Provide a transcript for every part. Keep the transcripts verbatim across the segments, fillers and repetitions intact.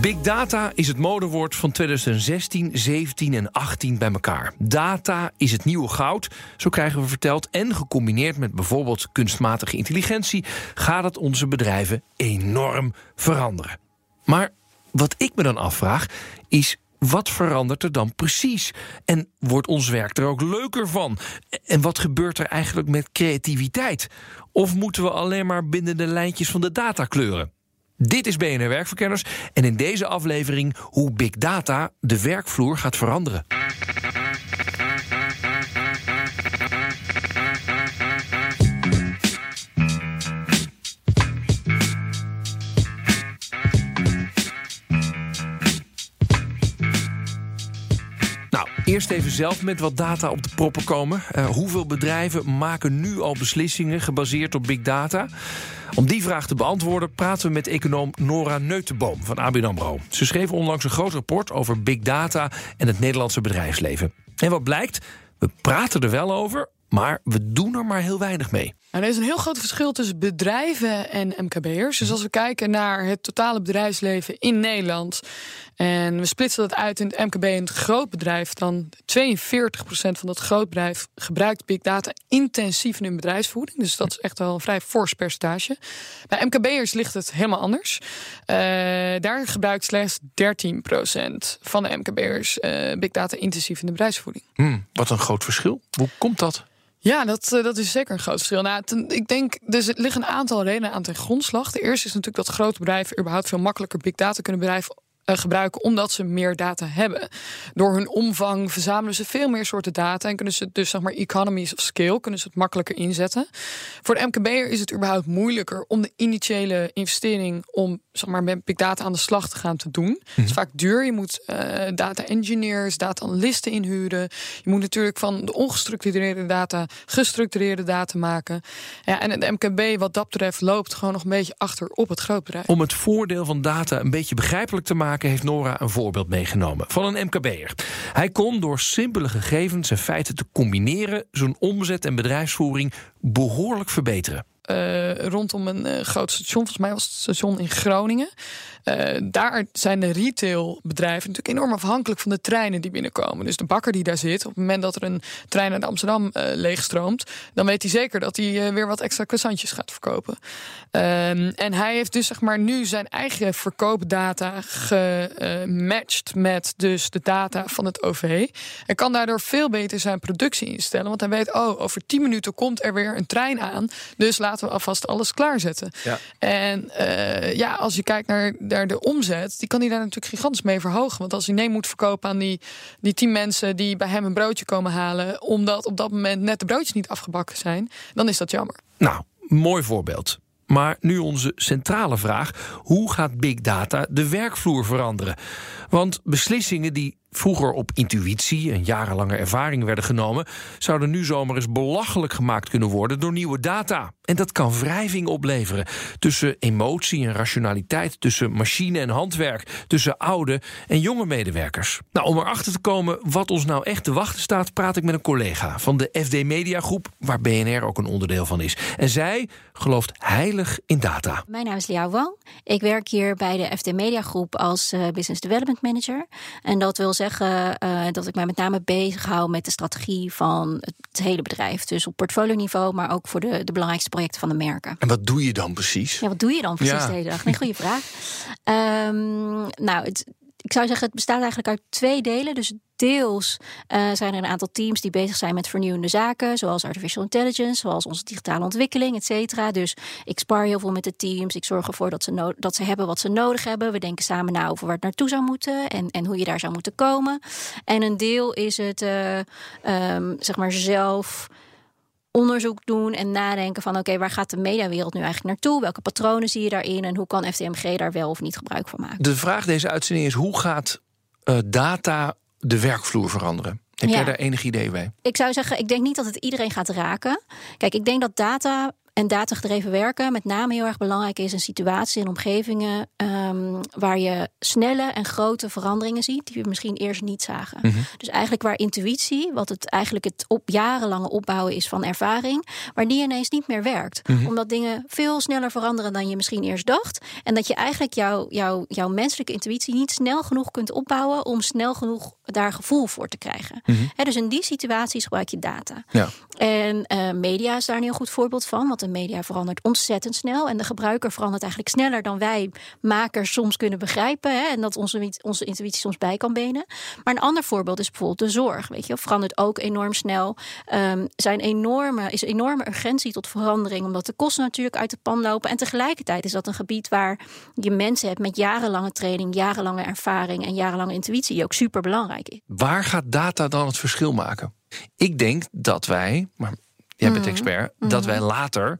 Big data is het modewoord van twintig zestien, zeventien en achttien bij elkaar. Data is het nieuwe goud, zo krijgen we verteld. En gecombineerd met bijvoorbeeld kunstmatige intelligentie gaat het onze bedrijven enorm veranderen. Maar wat ik me dan afvraag is, wat verandert er dan precies? En wordt ons werk er ook leuker van? En wat gebeurt er eigenlijk met creativiteit? Of moeten we alleen maar binnen de lijntjes van de data kleuren? Dit is B N R Werkverkenners en in deze aflevering hoe big data de werkvloer gaat veranderen. Eerst even zelf met wat data op de proppen komen. Uh, hoeveel bedrijven maken nu al beslissingen gebaseerd op big data? Om die vraag te beantwoorden praten we met econoom Nora Neutenboom van A B N AMRO. Ze schreef onlangs een groot rapport over big data en het Nederlandse bedrijfsleven. En wat blijkt? We praten er wel over, maar we doen er maar heel weinig mee. Nou, er is een heel groot verschil tussen bedrijven en M K B'ers. Dus als we kijken naar het totale bedrijfsleven in Nederland en we splitsen dat uit in het M K B en het grootbedrijf, dan tweeënveertig procent van dat grootbedrijf gebruikt big data intensief in hun bedrijfsvoering. Dus dat is echt wel een vrij fors percentage. Bij M K B'ers ligt het helemaal anders. Uh, daar gebruikt slechts dertien procent van de M K B'ers uh, big data intensief in de bedrijfsvoering. Hmm, wat een groot verschil. Hoe komt dat? Ja, dat, dat is zeker een groot verschil. Nou, ten, ik denk, dus er liggen een aantal redenen aan ten grondslag. De eerste is natuurlijk dat grote bedrijven überhaupt veel makkelijker big data kunnen bedrijven Uh, gebruiken omdat ze meer data hebben. Door hun omvang verzamelen ze veel meer soorten data en kunnen ze dus, zeg maar, economies of scale, kunnen ze het makkelijker inzetten. Voor de M K B'er is het überhaupt moeilijker om de initiële investering om, zeg maar, met big data aan de slag te gaan te doen. Mm-hmm. Het is vaak duur. Je moet uh, data engineers, data analisten inhuren. Je moet natuurlijk van de ongestructureerde data gestructureerde data maken. Ja, en de M K B wat dat betreft loopt gewoon nog een beetje achter op het grootbedrijf. Om het voordeel van data een beetje begrijpelijk te maken heeft Nora een voorbeeld meegenomen van een M K B'er. Hij kon door simpele gegevens en feiten te combineren zijn omzet en bedrijfsvoering behoorlijk verbeteren. Uh, rondom een uh, groot station, volgens mij was het station in Groningen. Uh, daar zijn de retailbedrijven natuurlijk enorm afhankelijk van de treinen die binnenkomen. Dus de bakker die daar zit, op het moment dat er een trein naar Amsterdam uh, leegstroomt, dan weet hij zeker dat hij uh, weer wat extra croissantjes gaat verkopen. Uh, en hij heeft dus, zeg maar, nu zijn eigen verkoopdata gematcht met dus de data van het O V. Hij kan daardoor veel beter zijn productie instellen, want hij weet, oh, over tien minuten komt er weer een trein aan, dus laat we alvast alles klaarzetten. Ja. En uh, ja, als je kijkt naar, naar de omzet, die kan hij daar natuurlijk gigantisch mee verhogen. Want als hij nee moet verkopen aan die, die tien mensen die bij hem een broodje komen halen, omdat op dat moment net de broodjes niet afgebakken zijn, dan is dat jammer. Nou, mooi voorbeeld. Maar nu onze centrale vraag: hoe gaat big data de werkvloer veranderen? Want beslissingen die vroeger op intuïtie en jarenlange ervaring werden genomen, zouden nu zomaar eens belachelijk gemaakt kunnen worden door nieuwe data. En dat kan wrijving opleveren. Tussen emotie en rationaliteit, tussen machine en handwerk, tussen oude en jonge medewerkers. Nou, om erachter te komen wat ons nou echt te wachten staat, praat ik met een collega van de F D Mediagroep, waar B N R ook een onderdeel van is. En zij gelooft heilig in data. Mijn naam is Lia Wang. Ik werk hier bij de F D Mediagroep als uh, Business Development Manager. En dat wil zeggen Uh, dat ik mij met name bezighoud met de strategie van het hele bedrijf. Dus op portfolioniveau, maar ook voor de, de belangrijkste projecten van de merken. En wat doe je dan precies? Ja, wat doe je dan precies ja. de hele dag? Nee, goede vraag. Um, nou, het, ik zou zeggen, het bestaat eigenlijk uit twee delen. Dus deels uh, zijn er een aantal teams die bezig zijn met vernieuwende zaken, zoals artificial intelligence, zoals onze digitale ontwikkeling, et cetera. Dus ik spar heel veel met de teams. Ik zorg ervoor dat ze, no- dat ze hebben wat ze nodig hebben. We denken samen na over waar het naartoe zou moeten en, en hoe je daar zou moeten komen. En een deel is het uh, um, zeg maar zelf onderzoek doen en nadenken van, oké, okay, waar gaat de mediawereld nu eigenlijk naartoe? Welke patronen zie je daarin? En hoe kan F D M G daar wel of niet gebruik van maken? De vraag deze uitzending is, hoe gaat uh, data de werkvloer veranderen? Heb ja. jij daar enig idee bij? Ik zou zeggen, ik denk niet dat het iedereen gaat raken. Kijk, ik denk dat data en datagedreven werken met name heel erg belangrijk is in situaties en omgevingen um, waar je snelle en grote veranderingen ziet die we misschien eerst niet zagen. Mm-hmm. Dus eigenlijk waar intuïtie, wat het eigenlijk het op jarenlange opbouwen is van ervaring, waar die ineens niet meer werkt. Mm-hmm. Omdat dingen veel sneller veranderen dan je misschien eerst dacht. En dat je eigenlijk jouw jou, jou menselijke intuïtie niet snel genoeg kunt opbouwen om snel genoeg daar gevoel voor te krijgen. Mm-hmm. He, dus in die situaties gebruik je data. Ja. En uh, media is daar een heel goed voorbeeld van, want de media verandert ontzettend snel en de gebruiker verandert eigenlijk sneller dan wij makers soms kunnen begrijpen, hè, en dat onze, onze intuïtie soms bij kan benen. Maar een ander voorbeeld is bijvoorbeeld de zorg. Weet je, verandert ook enorm snel. Um, zijn enorme, is enorme urgentie tot verandering, omdat de kosten natuurlijk uit de pan lopen. En tegelijkertijd is dat een gebied waar je mensen hebt met jarenlange training, jarenlange ervaring en jarenlange intuïtie, die ook super belangrijk is. Waar gaat data dan het verschil maken? Ik denk dat wij, maar jij bent expert, mm-hmm. dat wij later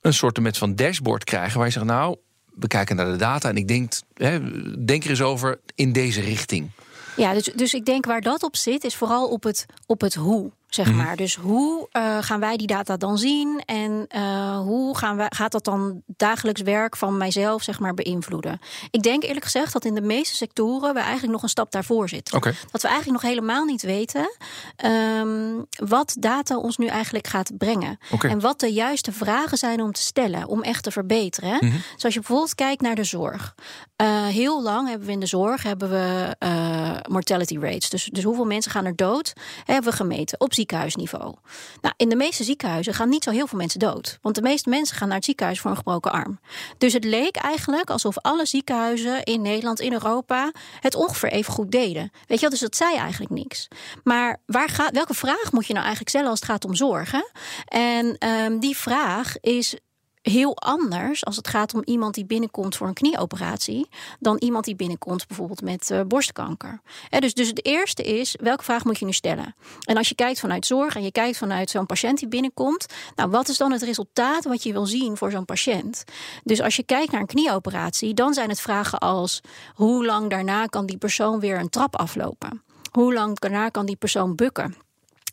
een soort van dashboard krijgen waar je zegt, nou, we kijken naar de data en ik denk, hè, denk er eens over in deze richting. Ja, dus, dus ik denk waar dat op zit is vooral op het, op het hoe. Zeg maar. Dus hoe uh, gaan wij die data dan zien? En uh, hoe gaan wij, gaat dat dan dagelijks werk van mijzelf zeg maar, beïnvloeden? Ik denk eerlijk gezegd dat in de meeste sectoren we eigenlijk nog een stap daarvoor zitten. Okay. Dat we eigenlijk nog helemaal niet weten um, wat data ons nu eigenlijk gaat brengen. Okay. En wat de juiste vragen zijn om te stellen, om echt te verbeteren. Mm-hmm. Zoals je bijvoorbeeld kijkt naar de zorg. Uh, heel lang hebben we in de zorg hebben we uh, mortality rates. Dus, dus hoeveel mensen gaan er dood, hebben we gemeten op ziekenhuisniveau. Nou, in de meeste ziekenhuizen gaan niet zo heel veel mensen dood. Want de meeste mensen gaan naar het ziekenhuis voor een gebroken arm. Dus het leek eigenlijk alsof alle ziekenhuizen in Nederland, in Europa, het ongeveer even goed deden. Weet je wel, dus dat zei eigenlijk niks. Maar waar gaat, welke vraag moet je nou eigenlijk stellen als het gaat om zorgen? En um, die vraag is heel anders als het gaat om iemand die binnenkomt voor een knieoperatie dan iemand die binnenkomt bijvoorbeeld met uh, borstkanker. He, dus, dus het eerste is, welke vraag moet je nu stellen? En als je kijkt vanuit zorg en je kijkt vanuit zo'n patiënt die binnenkomt, nou, wat is dan het resultaat wat je wil zien voor zo'n patiënt? Dus als je kijkt naar een knieoperatie, dan zijn het vragen als hoe lang daarna kan die persoon weer een trap aflopen? Hoe lang daarna kan die persoon bukken?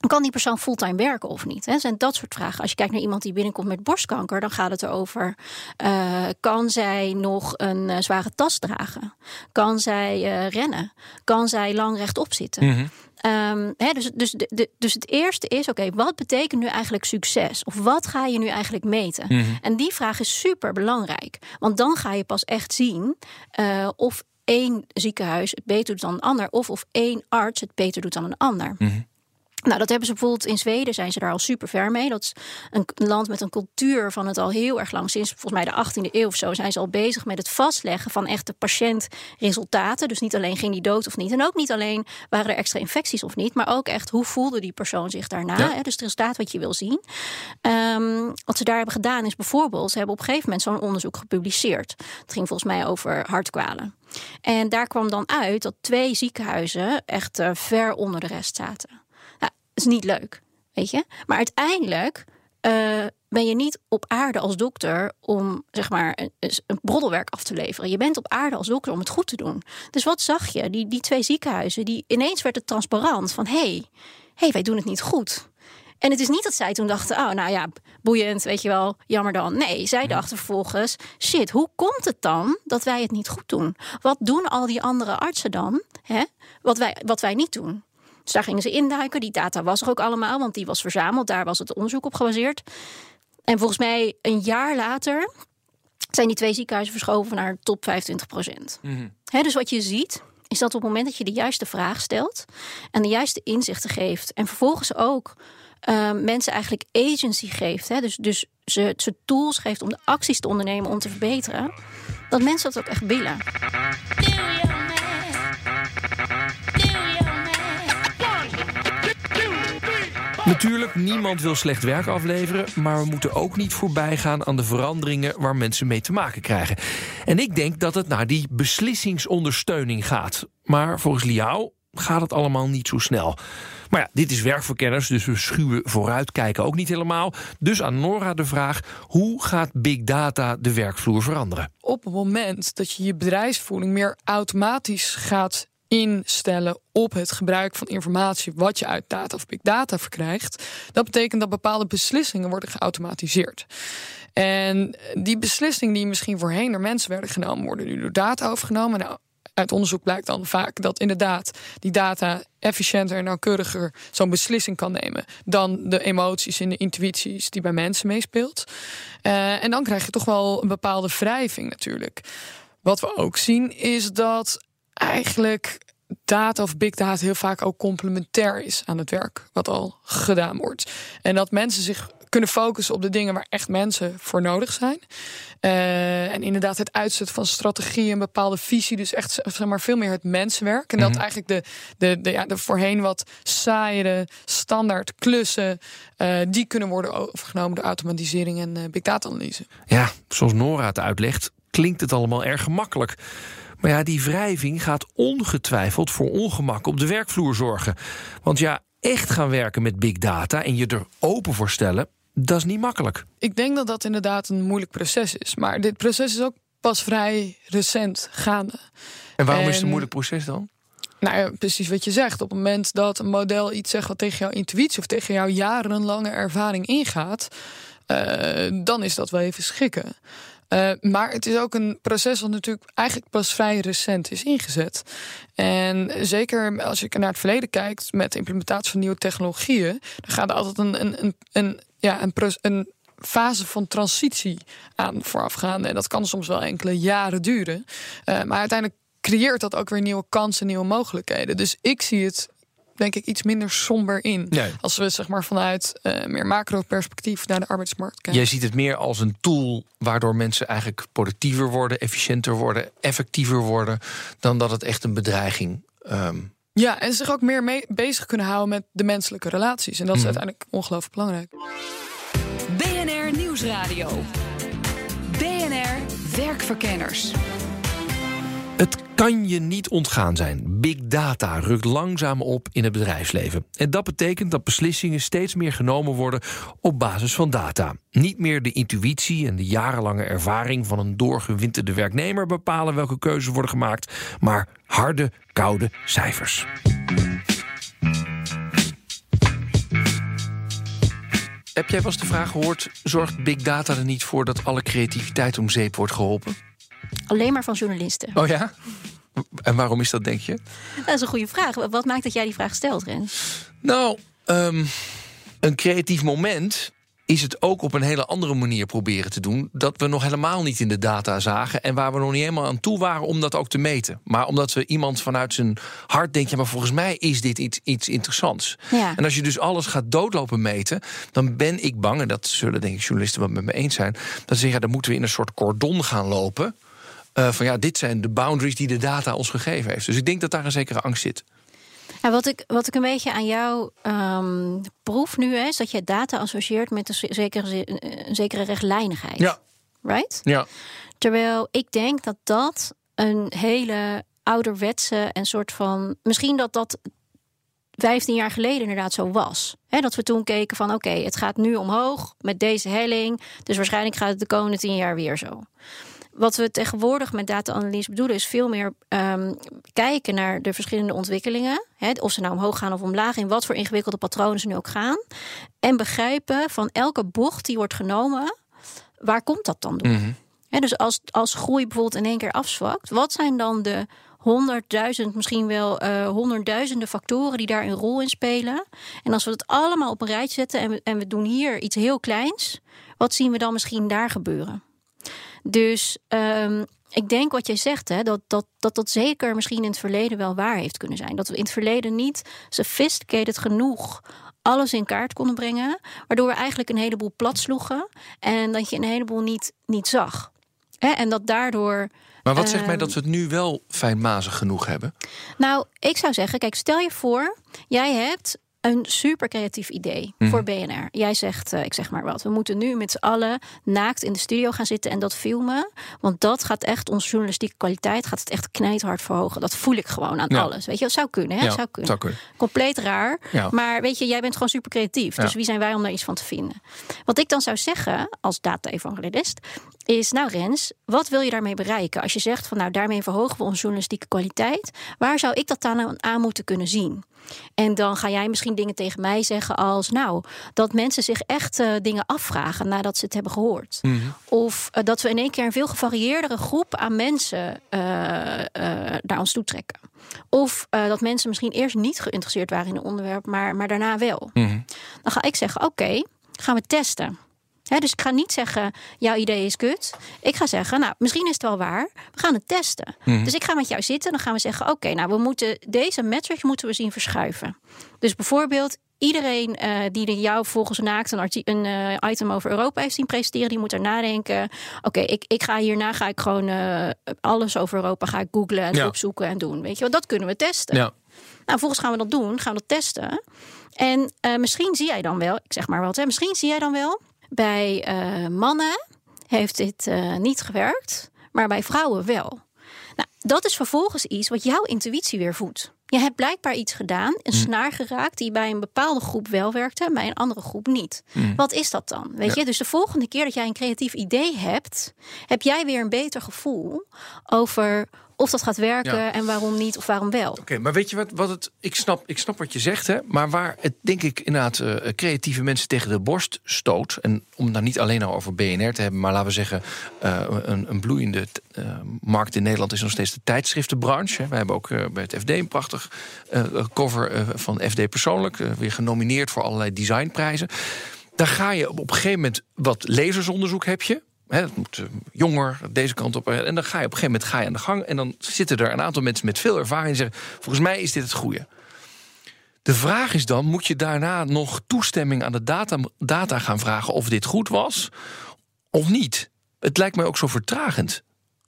Kan die persoon fulltime werken of niet? Hè? Zijn dat soort vragen. Als je kijkt naar iemand die binnenkomt met borstkanker, dan gaat het erover, Uh, kan zij nog een uh, zware tas dragen? Kan zij uh, rennen? Kan zij lang rechtop zitten? Mm-hmm. Um, he, dus, dus, de, dus het eerste is, oké, okay, wat betekent nu eigenlijk succes? Of wat ga je nu eigenlijk meten? Mm-hmm. En die vraag is super belangrijk. Want dan ga je pas echt zien uh, of één ziekenhuis het beter doet dan een ander, of of één arts het beter doet dan een ander. Mm-hmm. Nou, dat hebben ze bijvoorbeeld in Zweden, zijn ze daar al super ver mee. Dat is een land met een cultuur van het al heel erg lang. Sinds volgens mij de achttiende eeuw of zo zijn ze al bezig met het vastleggen van echte patiëntresultaten. Dus niet alleen ging die dood of niet. En ook niet alleen waren er extra infecties of niet. Maar ook echt hoe voelde die persoon zich daarna. Ja. Hè? Dus het resultaat wat je wil zien. Um, wat ze daar hebben gedaan is bijvoorbeeld, ze hebben op een gegeven moment zo'n onderzoek gepubliceerd. Het ging volgens mij over hartkwalen. En daar kwam dan uit dat twee ziekenhuizen echt uh, ver onder de rest zaten. Is niet leuk, weet je. Maar uiteindelijk uh, ben je niet op aarde als dokter om zeg maar een, een broddelwerk af te leveren. Je bent op aarde als dokter om het goed te doen. Dus wat zag je? Die, die twee ziekenhuizen, die ineens werd het transparant van hey, hey, wij doen het niet goed. En het is niet dat zij toen dachten, oh, nou ja, boeiend, weet je wel, jammer dan. Nee, zij dachten vervolgens, shit, hoe komt het dan dat wij het niet goed doen? Wat doen al die andere artsen dan, hè, wat wij, wat wij niet doen? Dus daar gingen ze induiken. Die data was er ook allemaal, want die was verzameld. Daar was het onderzoek op gebaseerd. En volgens mij een jaar later zijn die twee ziekenhuizen verschoven naar de top vijfentwintig procent. Mm-hmm. He, dus wat je ziet is dat op het moment dat je de juiste vraag stelt en de juiste inzichten geeft en vervolgens ook uh, mensen eigenlijk agency geeft. He, dus, dus ze, ze tools geeft om de acties te ondernemen om te verbeteren. Dat mensen dat ook echt willen. Natuurlijk, niemand wil slecht werk afleveren, maar we moeten ook niet voorbij gaan aan de veranderingen waar mensen mee te maken krijgen. En ik denk dat het naar die beslissingsondersteuning gaat. Maar volgens Liao gaat het allemaal niet zo snel. Maar ja, dit is werkverkenners, dus we schuwen vooruitkijken ook niet helemaal. Dus aan Nora de vraag, hoe gaat big data de werkvloer veranderen? Op het moment dat je je bedrijfsvoering meer automatisch gaat instellen op het gebruik van informatie wat je uit data of big data verkrijgt. Dat betekent dat bepaalde beslissingen worden geautomatiseerd. En die beslissingen die misschien voorheen door mensen werden genomen, worden nu door data overgenomen. Nou, uit onderzoek blijkt dan vaak dat inderdaad die data efficiënter en nauwkeuriger zo'n beslissing kan nemen dan de emoties en de intuïties die bij mensen meespeelt. Uh, en dan krijg je toch wel een bepaalde wrijving natuurlijk. Wat we ook zien is dat eigenlijk data of big data heel vaak ook complementair is aan het werk wat al gedaan wordt. En dat mensen zich kunnen focussen op de dingen waar echt mensen voor nodig zijn. Uh, en inderdaad het uitzetten van strategieën en bepaalde visie. Dus echt zeg maar, veel meer het mensenwerk. En dat mm-hmm. eigenlijk de, de, de, ja, de voorheen wat saaiere standaard klussen... Uh, die kunnen worden overgenomen door automatisering en uh, big data analyse. Ja, zoals Nora het uitlegt, klinkt het allemaal erg gemakkelijk. Maar ja, die wrijving gaat ongetwijfeld voor ongemak op de werkvloer zorgen. Want ja, echt gaan werken met big data en je er open voor stellen, dat is niet makkelijk. Ik denk dat dat inderdaad een moeilijk proces is. Maar dit proces is ook pas vrij recent gaande. En waarom en, is het een moeilijk proces dan? Nou ja, precies wat je zegt. Op het moment dat een model iets zegt wat tegen jouw intuïtie of tegen jouw jarenlange ervaring ingaat, uh, dan is dat wel even schikken. Uh, maar het is ook een proces dat natuurlijk eigenlijk pas vrij recent is ingezet. En zeker als je naar het verleden kijkt met de implementatie van nieuwe technologieën, dan gaat er altijd een, een, een, een, ja, een, een fase van transitie aan voorafgaan. En dat kan soms wel enkele jaren duren. Uh, maar uiteindelijk creëert dat ook weer nieuwe kansen, nieuwe mogelijkheden. Dus ik zie het denk ik iets minder somber in. Nee. Als we zeg maar vanuit uh, meer macro-perspectief naar de arbeidsmarkt kijken. Jij ziet het meer als een tool waardoor mensen eigenlijk productiever worden, efficiënter worden, effectiever worden, dan dat het echt een bedreiging um... Ja, en zich ook meer mee bezig kunnen houden met de menselijke relaties. En dat is mm. uiteindelijk ongelooflijk belangrijk. B N R Nieuwsradio. B N R Werkverkenners. Het kan je niet ontgaan zijn. Big data rukt langzaam op in het bedrijfsleven. En dat betekent dat beslissingen steeds meer genomen worden op basis van data. Niet meer de intuïtie en de jarenlange ervaring van een doorgewinterde werknemer bepalen welke keuzes worden gemaakt, maar harde, koude cijfers. Heb jij wel eens de vraag gehoord, zorgt big data er niet voor dat alle creativiteit om zeep wordt geholpen? Alleen maar van journalisten. Oh ja? En waarom is dat, denk je? Dat is een goede vraag. Wat maakt dat jij die vraag stelt, Ren? Nou, um, een creatief moment is het ook op een hele andere manier proberen te doen, dat we nog helemaal niet in de data zagen en waar we nog niet helemaal aan toe waren om dat ook te meten. Maar omdat we iemand vanuit zijn hart denkt, ja, maar volgens mij is dit iets, iets interessants. Ja. En als je dus alles gaat doodlopen meten, dan ben ik bang, en dat zullen denk ik journalisten wel met me eens zijn, dat ze zeggen, ja, dan moeten we in een soort cordon gaan lopen. Uh, van ja, dit zijn de boundaries die de data ons gegeven heeft. Dus ik denk dat daar een zekere angst zit. Ja, wat, ik, wat ik een beetje aan jou um, proef nu is dat jij data associeert met een zekere, een zekere rechtlijnigheid. Ja. Right? Ja. Terwijl ik denk dat dat een hele ouderwetse en soort van, misschien dat dat vijftien jaar geleden inderdaad zo was. He, dat we toen keken van oké, okay, het gaat nu omhoog met deze helling. Dus waarschijnlijk gaat het de komende tien jaar weer zo. Wat we tegenwoordig met data-analyse bedoelen is veel meer um, kijken naar de verschillende ontwikkelingen. Hè, of ze nou omhoog gaan of omlaag. In wat voor ingewikkelde patronen ze nu ook gaan. En begrijpen van elke bocht die wordt genomen, waar komt dat dan door? Mm-hmm. Hè, dus als, als groei bijvoorbeeld in één keer afzwakt, wat zijn dan de honderdduizend, misschien wel uh, honderdduizenden factoren die daar een rol in spelen? En als we dat allemaal op een rijtje zetten en we, en we doen hier iets heel kleins, wat zien we dan misschien daar gebeuren? Dus um, ik denk wat jij zegt, hè, dat, dat, dat dat zeker misschien in het verleden wel waar heeft kunnen zijn. Dat we in het verleden niet sophisticated genoeg alles in kaart konden brengen, waardoor we eigenlijk een heleboel plat sloegen en dat je een heleboel niet, niet zag. Hè, en dat daardoor. Maar wat um, zegt mij dat we het nu wel fijnmazig genoeg hebben? Nou, ik zou zeggen, kijk, stel je voor, jij hebt een super creatief idee mm. voor B N R. Jij zegt, uh, ik zeg maar wat, we moeten nu met z'n allen naakt in de studio gaan zitten en dat filmen. Want dat gaat echt, onze journalistieke kwaliteit gaat het echt knijthard verhogen. Dat voel ik gewoon aan ja. alles. Weet je, dat zou kunnen, hè? Ja, zou kunnen. Zou kunnen. Compleet raar. Ja. Maar weet je, jij bent gewoon super creatief. Dus ja. wie zijn wij om daar iets van te vinden? Wat ik dan zou zeggen, als data-evangelist, is, nou Rens, wat wil je daarmee bereiken? Als je zegt van nou, daarmee verhogen we onze journalistieke kwaliteit. Waar zou ik dat dan aan moeten kunnen zien? En dan ga jij misschien dingen tegen mij zeggen als... nou, dat mensen zich echt uh, dingen afvragen nadat ze het hebben gehoord. Mm-hmm. Of uh, dat we in één keer een veel gevarieerdere groep aan mensen uh, uh, naar ons toe trekken. Of uh, dat mensen misschien eerst niet geïnteresseerd waren in het onderwerp, maar, maar daarna wel. Mm-hmm. Dan ga ik zeggen, oké, okay, gaan we testen. He, dus ik ga niet zeggen, jouw idee is kut. Ik ga zeggen, nou, misschien is het wel waar. We gaan het testen. Mm-hmm. Dus ik ga met jou zitten. Dan gaan we zeggen, oké, okay, nou, we moeten deze metric moeten we zien verschuiven. Dus bijvoorbeeld, iedereen uh, die jou volgens naakt een, arti- een uh, item over Europa heeft zien presenteren, die moet er nadenken. Oké, okay, ik, ik ga hierna ga ik gewoon uh, alles over Europa ga ik googlen en ja. opzoeken en doen. Weet je wel, dat kunnen we testen. Ja. Nou, volgens gaan we dat doen, gaan we dat testen. En uh, misschien zie jij dan wel, ik zeg maar wat, hè, misschien zie jij dan wel. Bij uh, mannen heeft dit uh, niet gewerkt, maar bij vrouwen wel. Nou, dat is vervolgens iets wat jouw intuïtie weer voedt. Je hebt blijkbaar iets gedaan, een mm. snaar geraakt die bij een bepaalde groep wel werkte en bij een andere groep niet. Mm. Wat is dat dan? Weet ja. je? Dus de volgende keer dat jij een creatief idee hebt, heb jij weer een beter gevoel over of dat gaat werken ja. en waarom niet of waarom wel. Oké, okay, maar weet je wat, wat het... Ik snap, ik snap wat je zegt, hè, maar waar het denk ik inderdaad uh, creatieve mensen tegen de borst stoot, en om het nou niet alleen al over B N R te hebben, maar laten we zeggen, uh, een, een bloeiende t- uh, markt in Nederland is nog steeds de tijdschriftenbranche. Hè. We hebben ook uh, bij het F D een prachtig uh, cover uh, van F D Persoonlijk, uh, weer genomineerd voor allerlei designprijzen. Daar ga je op een gegeven moment wat lezersonderzoek heb je. He, dat moet jonger, deze kant op. En dan ga je op een gegeven moment ga je aan de gang. En dan zitten er een aantal mensen met veel ervaring en zeggen, volgens mij is dit het goede. De vraag is dan, moet je daarna nog toestemming aan de data, data gaan vragen of dit goed was of niet? Het lijkt mij ook zo vertragend.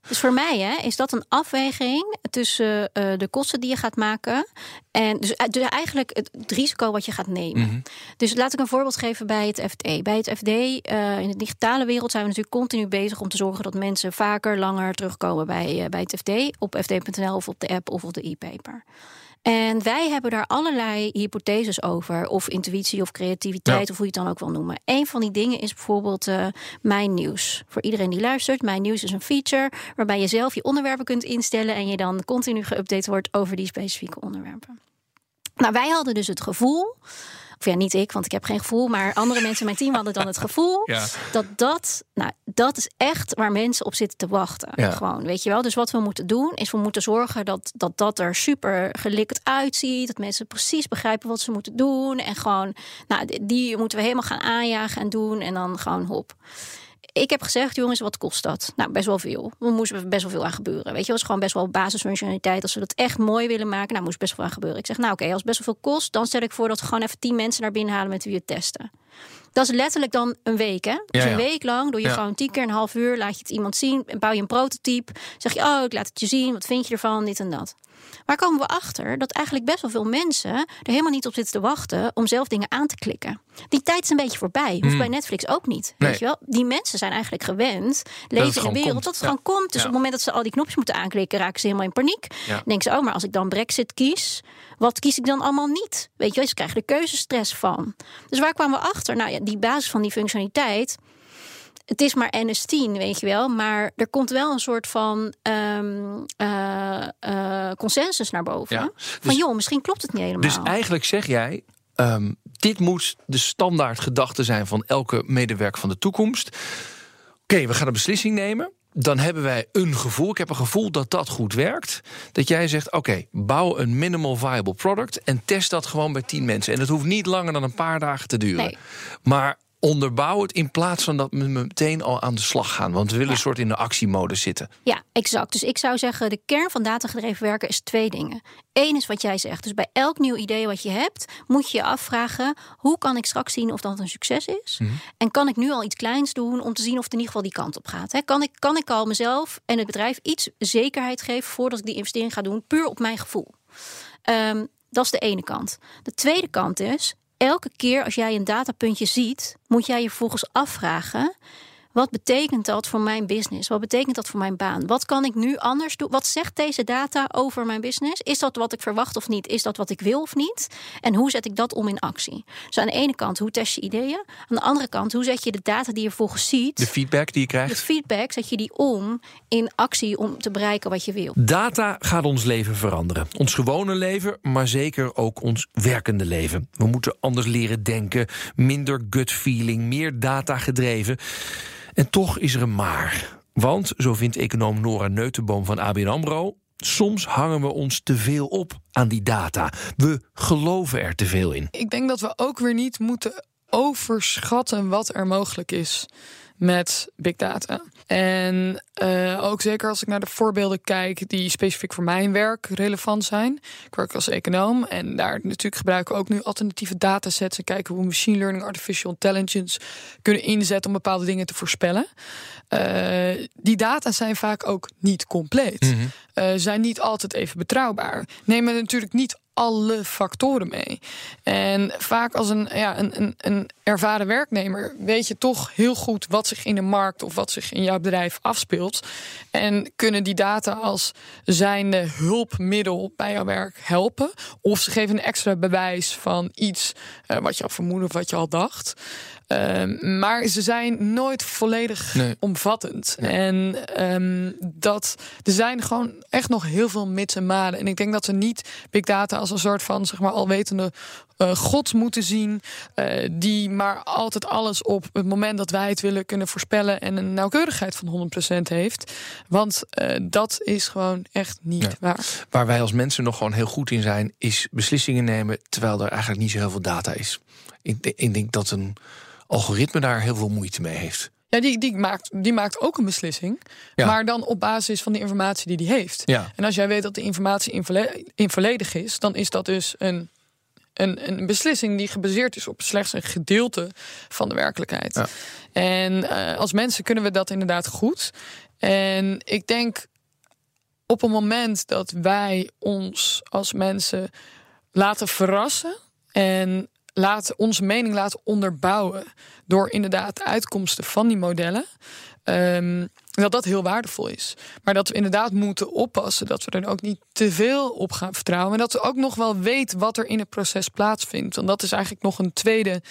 Dus voor mij hè, is dat een afweging tussen uh, de kosten die je gaat maken en dus, dus eigenlijk het, het risico wat je gaat nemen. Mm-hmm. Dus laat ik een voorbeeld geven bij het F D. Bij het F D, uh, in de digitale wereld zijn we natuurlijk continu bezig om te zorgen dat mensen vaker, langer terugkomen bij, uh, bij het F D. Op F D punt N L of op de app of op de e-paper. En wij hebben daar allerlei hypotheses over. Of intuïtie of creativiteit, ja. of hoe je het dan ook wil noemen. Een van die dingen is bijvoorbeeld uh, Mijn Nieuws. Voor iedereen die luistert, Mijn Nieuws is een feature waarbij je zelf je onderwerpen kunt instellen en je dan continu geüpdate wordt over die specifieke onderwerpen. Nou, wij hadden dus het gevoel, of ja, niet ik, want ik heb geen gevoel, maar andere mensen in mijn team hadden dan het gevoel ja. dat dat, nou, dat is echt waar mensen op zitten te wachten. Ja. Gewoon, weet je wel. Dus wat we moeten doen, is we moeten zorgen dat dat, dat er super gelikt uitziet, dat mensen precies begrijpen wat ze moeten doen en gewoon, nou, die moeten we helemaal gaan aanjagen en doen en dan gewoon hop. Ik heb gezegd, jongens, wat kost dat? Nou, best wel veel. We moesten best wel veel aan gebeuren. Weet je, dat is gewoon best wel basisfunctionaliteit. Als we dat echt mooi willen maken, nou, moest best wel aan gebeuren. Ik zeg, nou oké, okay, als het best wel veel kost, dan stel ik voor dat we gewoon even tien mensen naar binnen halen met wie we testen. Dat is letterlijk dan een week, hè? Dus ja, ja. een week lang doe je ja. gewoon tien keer een half uur, laat je het iemand zien, bouw je een prototype, zeg je, oh, ik laat het je zien, wat vind je ervan, dit en dat. Maar komen we achter dat eigenlijk best wel veel mensen er helemaal niet op zitten te wachten om zelf dingen aan te klikken. Die tijd is een beetje voorbij. Hoeft mm. bij Netflix ook niet. Nee. Weet je wel? Die mensen zijn eigenlijk gewend, leven in de wereld, komt. dat het ja. gewoon komt. Dus ja. op het moment dat ze al die knopjes moeten aanklikken, raken ze helemaal in paniek. Ja. Dan denken ze, oh, maar als ik dan Brexit kies, wat kies ik dan allemaal niet? Weet je wel, ze krijgen er keuzestress van. Dus waar kwamen we achter? Nou ja, die basis van die functionaliteit, het is maar N S tien, weet je wel. Maar er komt wel een soort van um, uh, uh, consensus naar boven. Ja, dus, van joh, misschien klopt het niet helemaal. Dus eigenlijk zeg jij, um, dit moet de standaard gedachte zijn van elke medewerker van de toekomst. Oké, okay, we gaan een beslissing nemen. Dan hebben wij een gevoel. Ik heb een gevoel dat dat goed werkt. Dat jij zegt, oké, okay, bouw een minimal viable product en test dat gewoon bij tien mensen. En dat hoeft niet langer dan een paar dagen te duren. Nee. Maar onderbouw het in plaats van dat we meteen al aan de slag gaan. Want we willen ja. een soort in de actiemodus zitten. Ja, exact. Dus ik zou zeggen, de kern van datagedreven werken is twee dingen. Eén is wat jij zegt. Dus bij elk nieuw idee wat je hebt, moet je je afvragen, hoe kan ik straks zien of dat een succes is? Mm-hmm. En kan ik nu al iets kleins doen om te zien of het in ieder geval die kant op gaat? He, kan ik, kan ik al mezelf en het bedrijf iets zekerheid geven voordat ik die investering ga doen, puur op mijn gevoel? Um, dat is de ene kant. De tweede kant is, elke keer als jij een datapuntje ziet, moet jij je vervolgens afvragen, Wat betekent dat voor mijn business? Wat betekent dat voor mijn baan? Wat kan ik nu anders doen? Wat zegt deze data over mijn business? Is dat wat ik verwacht of niet? Is dat wat ik wil of niet? En hoe zet ik dat om in actie? Dus aan de ene kant, hoe test je ideeën? Aan de andere kant, hoe zet je de data die je volgens ziet... De feedback die je krijgt? De feedback, zet je die om in actie om te bereiken wat je wil. Data gaat ons leven veranderen. Ons gewone leven, maar zeker ook ons werkende leven. We moeten anders leren denken, minder gut feeling, meer data gedreven... En toch is er een maar. Want, zo vindt econoom Nora Neutenboom van A B N AMRO... soms hangen we ons te veel op aan die data. We geloven er te veel in. Ik denk dat we ook weer niet moeten overschatten wat er mogelijk is met big data. En uh, ook zeker als ik naar de voorbeelden kijk die specifiek voor mijn werk relevant zijn. Ik werk als econoom en daar natuurlijk gebruiken we ook nu alternatieve datasets en kijken hoe we machine learning, artificial intelligence kunnen inzetten om bepaalde dingen te voorspellen. Uh, die data zijn vaak ook niet compleet. Mm-hmm. Uh, zijn niet altijd even betrouwbaar. Nemen natuurlijk niet alle factoren mee. En vaak als een, ja, een, een, een ervaren werknemer weet je toch heel goed wat zich in de markt of wat zich in jouw bedrijf afspeelt. En kunnen die data als zijnde hulpmiddel bij jouw werk helpen. Of ze geven een extra bewijs van iets uh, wat je al vermoedde of wat je al dacht. Uh, maar ze zijn nooit volledig nee. omvattend. Nee. En um, dat, er zijn gewoon echt nog heel veel mits en maden. En ik denk dat ze niet big data als een soort van zeg maar alwetende uh, god moeten zien... Uh, die maar altijd alles op het moment dat wij het willen kunnen voorspellen... en een nauwkeurigheid van honderd procent heeft. Want uh, dat is gewoon echt niet nee. waar. Waar wij als mensen nog gewoon heel goed in zijn... is beslissingen nemen terwijl er eigenlijk niet zo heel veel data is. Ik, ik denk dat een... algoritme daar heel veel moeite mee heeft. Ja, die, die, maakt, die maakt ook een beslissing. Ja. Maar dan op basis van de informatie die die heeft. Ja. En als jij weet dat de informatie invole- involledig is... dan is dat dus een, een, een beslissing die gebaseerd is... op slechts een gedeelte van de werkelijkheid. Ja. En uh, als mensen kunnen we dat inderdaad goed. En ik denk op het moment dat wij ons als mensen laten verrassen... en Laat, onze mening laten onderbouwen door inderdaad de uitkomsten van die modellen. Um, dat dat heel waardevol is. Maar dat we inderdaad moeten oppassen dat we er ook niet te veel op gaan vertrouwen. En dat we ook nog wel weten wat er in het proces plaatsvindt. Want dat is eigenlijk nog een tweede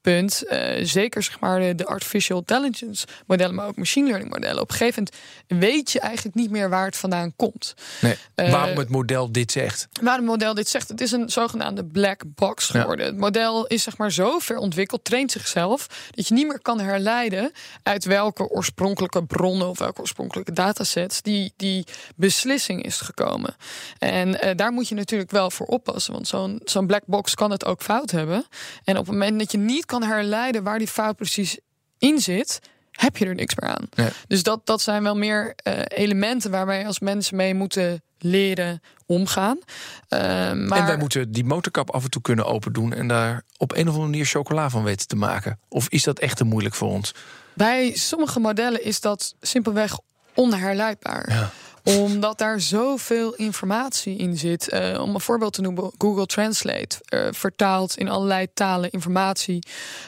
punt. Uh, zeker zeg maar de, de artificial intelligence modellen, maar ook machine learning modellen. Op een gegeven moment weet je eigenlijk niet meer waar het vandaan komt. Nee, uh, waarom het model dit zegt? Waarom het model dit zegt? Het is een zogenaamde black box geworden. Ja. Het model is zeg maar zo ver ontwikkeld, traint zichzelf, dat je niet meer kan herleiden uit welke oorspronkelijke bronnen of welke oorspronkelijke datasets die, die beslissing is gekomen. En uh, daar moet je natuurlijk wel voor oppassen, want zo'n, zo'n black box kan het ook fout hebben. En op het moment dat je niet kan herleiden waar die fout precies in zit, heb je er niks meer aan. Ja. Dus dat, dat zijn wel meer uh, elementen waar wij als mensen mee moeten leren omgaan. Uh, maar... En wij moeten die motorkap af en toe kunnen open doen en daar op een of andere manier chocola van weten te maken. Of is dat echt te moeilijk voor ons? Bij sommige modellen is dat simpelweg onherleidbaar. Ja. Omdat daar zoveel informatie in zit. Uh, om een voorbeeld te noemen, Google Translate uh, vertaalt in allerlei talen informatie.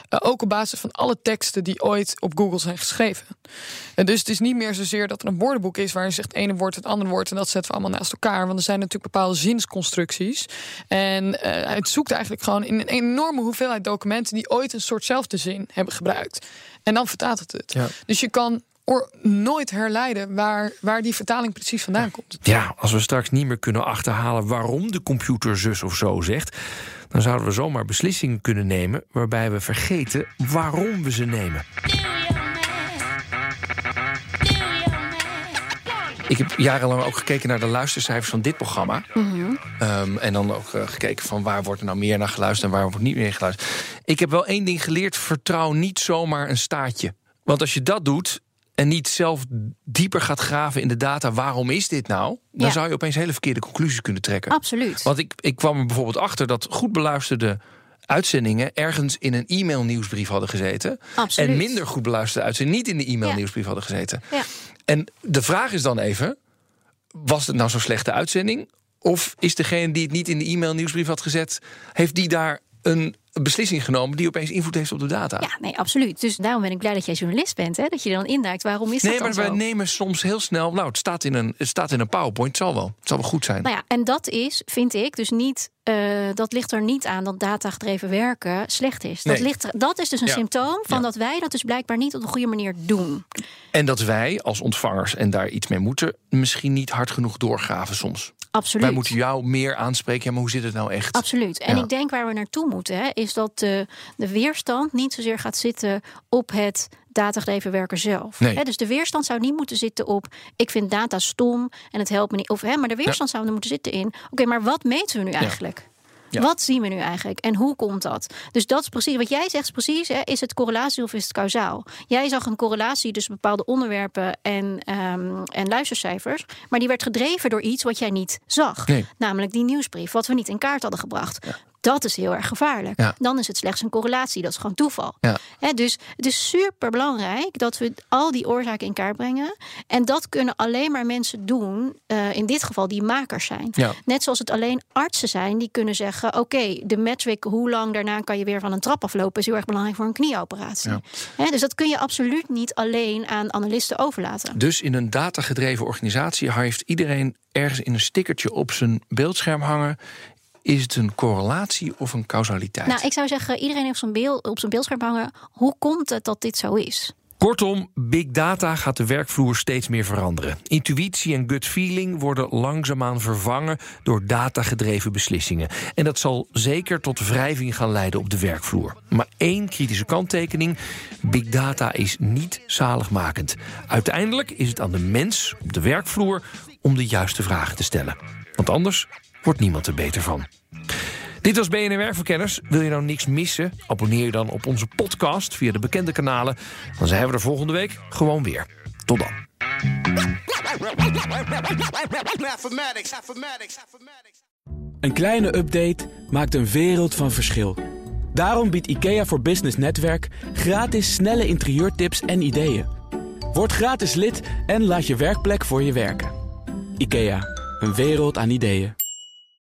Uh, ook op basis van alle teksten die ooit op Google zijn geschreven. Uh, dus het is niet meer zozeer dat er een woordenboek is... waar je zegt het ene woord, het andere woord... en dat zetten we allemaal naast elkaar. Want er zijn natuurlijk bepaalde zinsconstructies. En uh, het zoekt eigenlijk gewoon in een enorme hoeveelheid documenten... die ooit een soortzelfde zin hebben gebruikt. En dan vertaalt het het. Ja. Dus je kan... Or, nooit herleiden waar, waar die vertaling precies vandaan komt. Ja, als we straks niet meer kunnen achterhalen waarom de computer zus of zo zegt... dan zouden we zomaar beslissingen kunnen nemen... waarbij we vergeten waarom we ze nemen. Ik heb jarenlang ook gekeken naar de luistercijfers van dit programma. Mm-hmm. Um, en dan ook uh, gekeken van waar wordt er nou meer naar geluisterd... en waar wordt niet meer geluisterd. Ik heb wel één ding geleerd, vertrouw niet zomaar een staartje. Want als je dat doet... en niet zelf dieper gaat graven in de data... waarom is dit nou? Dan ja. zou je opeens hele verkeerde conclusies kunnen trekken. Absoluut. Want ik, ik kwam er bijvoorbeeld achter... dat goed beluisterde uitzendingen... ergens in een e-mail-nieuwsbrief hadden gezeten. Absoluut. En minder goed beluisterde uitzendingen... niet in de e-mail-nieuwsbrief ja. hadden gezeten. Ja. En de vraag is dan even... was het nou zo'n slechte uitzending? Of is degene die het niet in de e-mail-nieuwsbrief had gezet... heeft die daar een... een beslissing genomen die opeens invloed heeft op de data. Ja, nee, absoluut. Dus daarom ben ik blij dat jij journalist bent. Hè? Dat je dan induikt, waarom is nee, dat dan zo? Nee, maar we nemen soms heel snel... Nou, het staat in een, het staat in een PowerPoint, het zal wel. Het zal wel goed zijn. Nou ja, en dat is, vind ik, dus niet... Uh, dat ligt er niet aan dat datagedreven werken slecht is. Dat, nee. ligt er, dat is dus een ja. symptoom van ja. dat wij dat dus blijkbaar niet op de goede manier doen. En dat wij als ontvangers en daar iets mee moeten... misschien niet hard genoeg doorgraven soms. Absoluut. Wij moeten jou meer aanspreken. Ja, maar hoe zit het nou echt? Absoluut. En ja. ik denk waar we naartoe moeten... Hè, is dat de, de weerstand niet zozeer gaat zitten op het... datagedreven werken zelf. Nee. He, dus de weerstand zou niet moeten zitten op... ik vind data stom en het helpt me niet. Of, he, maar de weerstand ja. zou er moeten zitten in... oké, okay, maar wat meten we nu eigenlijk? Ja. Ja. Wat zien we nu eigenlijk en hoe komt dat? Dus dat is precies, wat jij zegt precies... Hè, is het correlatie of is het kausaal? Jij zag een correlatie tussen bepaalde onderwerpen en, um, en luistercijfers... maar die werd gedreven door iets wat jij niet zag. Nee. Namelijk die nieuwsbrief, wat we niet in kaart hadden gebracht... Ja. Dat is heel erg gevaarlijk. Ja. Dan is het slechts een correlatie, dat is gewoon toeval. Ja. He, dus het is superbelangrijk dat we al die oorzaken in kaart brengen. En dat kunnen alleen maar mensen doen, uh, in dit geval die makers zijn. Ja. Net zoals het alleen artsen zijn die kunnen zeggen... oké, okay, de metric, hoe lang daarna kan je weer van een trap aflopen... is heel erg belangrijk voor een knieoperatie. Ja. He, dus dat kun je absoluut niet alleen aan analisten overlaten. Dus in een datagedreven organisatie heeft iedereen ergens in een stickertje op zijn beeldscherm hangen... Is het een correlatie of een causaliteit? Nou, ik zou zeggen, iedereen heeft zo'n beeld, op zijn beeldscherm hangen... hoe komt het dat dit zo is? Kortom, big data gaat de werkvloer steeds meer veranderen. Intuïtie en gut feeling worden langzaamaan vervangen... door datagedreven beslissingen. En dat zal zeker tot wrijving gaan leiden op de werkvloer. Maar één kritische kanttekening. Big data is niet zaligmakend. Uiteindelijk is het aan de mens op de werkvloer... om de juiste vragen te stellen. Want anders... wordt niemand er beter van. Dit was B N R Werkverkenners. Wil je nou niks missen? Abonneer je dan op onze podcast via de bekende kanalen. Dan zijn we er volgende week gewoon weer. Tot dan. Een kleine update maakt een wereld van verschil. Daarom biedt IKEA voor Business Netwerk gratis snelle interieurtips en ideeën. Word gratis lid en laat je werkplek voor je werken. IKEA, een wereld aan ideeën.